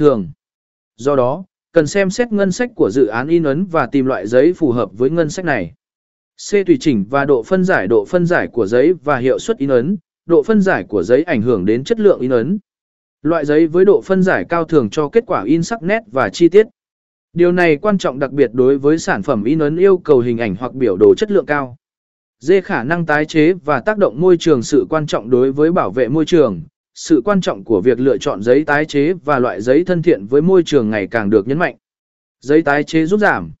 thường. Do đó, cần xem xét ngân sách của dự án in ấn và tìm loại giấy phù hợp với ngân sách này. C. Tùy chỉnh và độ phân giải của giấy và hiệu suất in ấn, độ phân giải của giấy ảnh hưởng đến chất lượng in ấn. Loại giấy với độ phân giải cao thường cho kết quả in sắc nét và chi tiết. Điều này quan trọng đặc biệt đối với sản phẩm in ấn yêu cầu hình ảnh hoặc biểu đồ chất lượng cao. D. Khả năng tái chế và tác động môi trường. Sự quan trọng đối với bảo vệ môi trường, sự quan trọng của việc lựa chọn giấy tái chế và loại giấy thân thiện với môi trường ngày càng được nhấn mạnh. Giấy tái chế giúp giảm